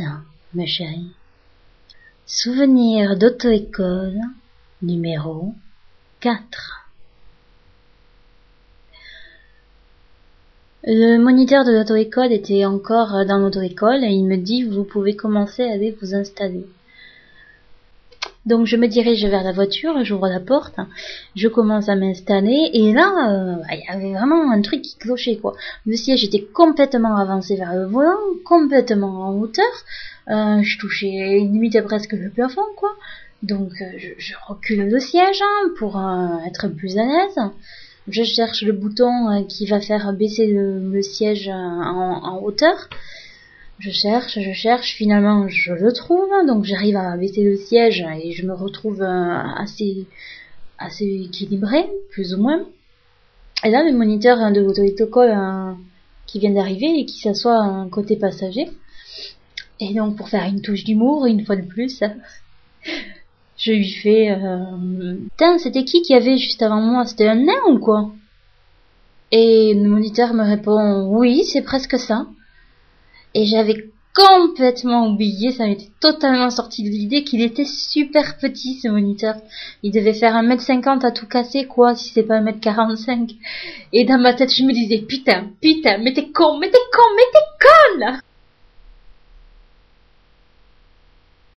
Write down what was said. matin, ma chérie. Souvenir d'auto-école numéro 4. Le moniteur de l'auto-école était encore dans l'auto-école et il me dit « Vous pouvez commencer à aller vous installer ». Donc je me dirige vers la voiture, j'ouvre la porte, je commence à m'installer et là, il y avait vraiment un truc qui clochait quoi. Le siège était complètement avancé vers le volant, complètement en hauteur, je touchais limite presque le plafond quoi. Donc je recule le siège pour être plus à l'aise. Je cherche le bouton qui va faire baisser le siège en hauteur. Je cherche, finalement je le trouve, donc j'arrive à baisser le siège et je me retrouve assez équilibrée, plus ou moins. Et là, le moniteur de l'auto-école qui vient d'arriver et qui s'assoit côté passager. Et donc, pour faire une touche d'humour, une fois de plus, je lui fais... Putain, c'était qui avait juste avant moi? C'était un nain ou quoi? Et le moniteur me répond, oui, c'est presque ça. Et j'avais complètement oublié, ça m'était totalement sorti de l'idée qu'il était super petit ce moniteur. Il devait faire 1m50 à tout casser quoi, si c'est pas 1m45. Et dans ma tête je me disais, putain, mais t'es con là.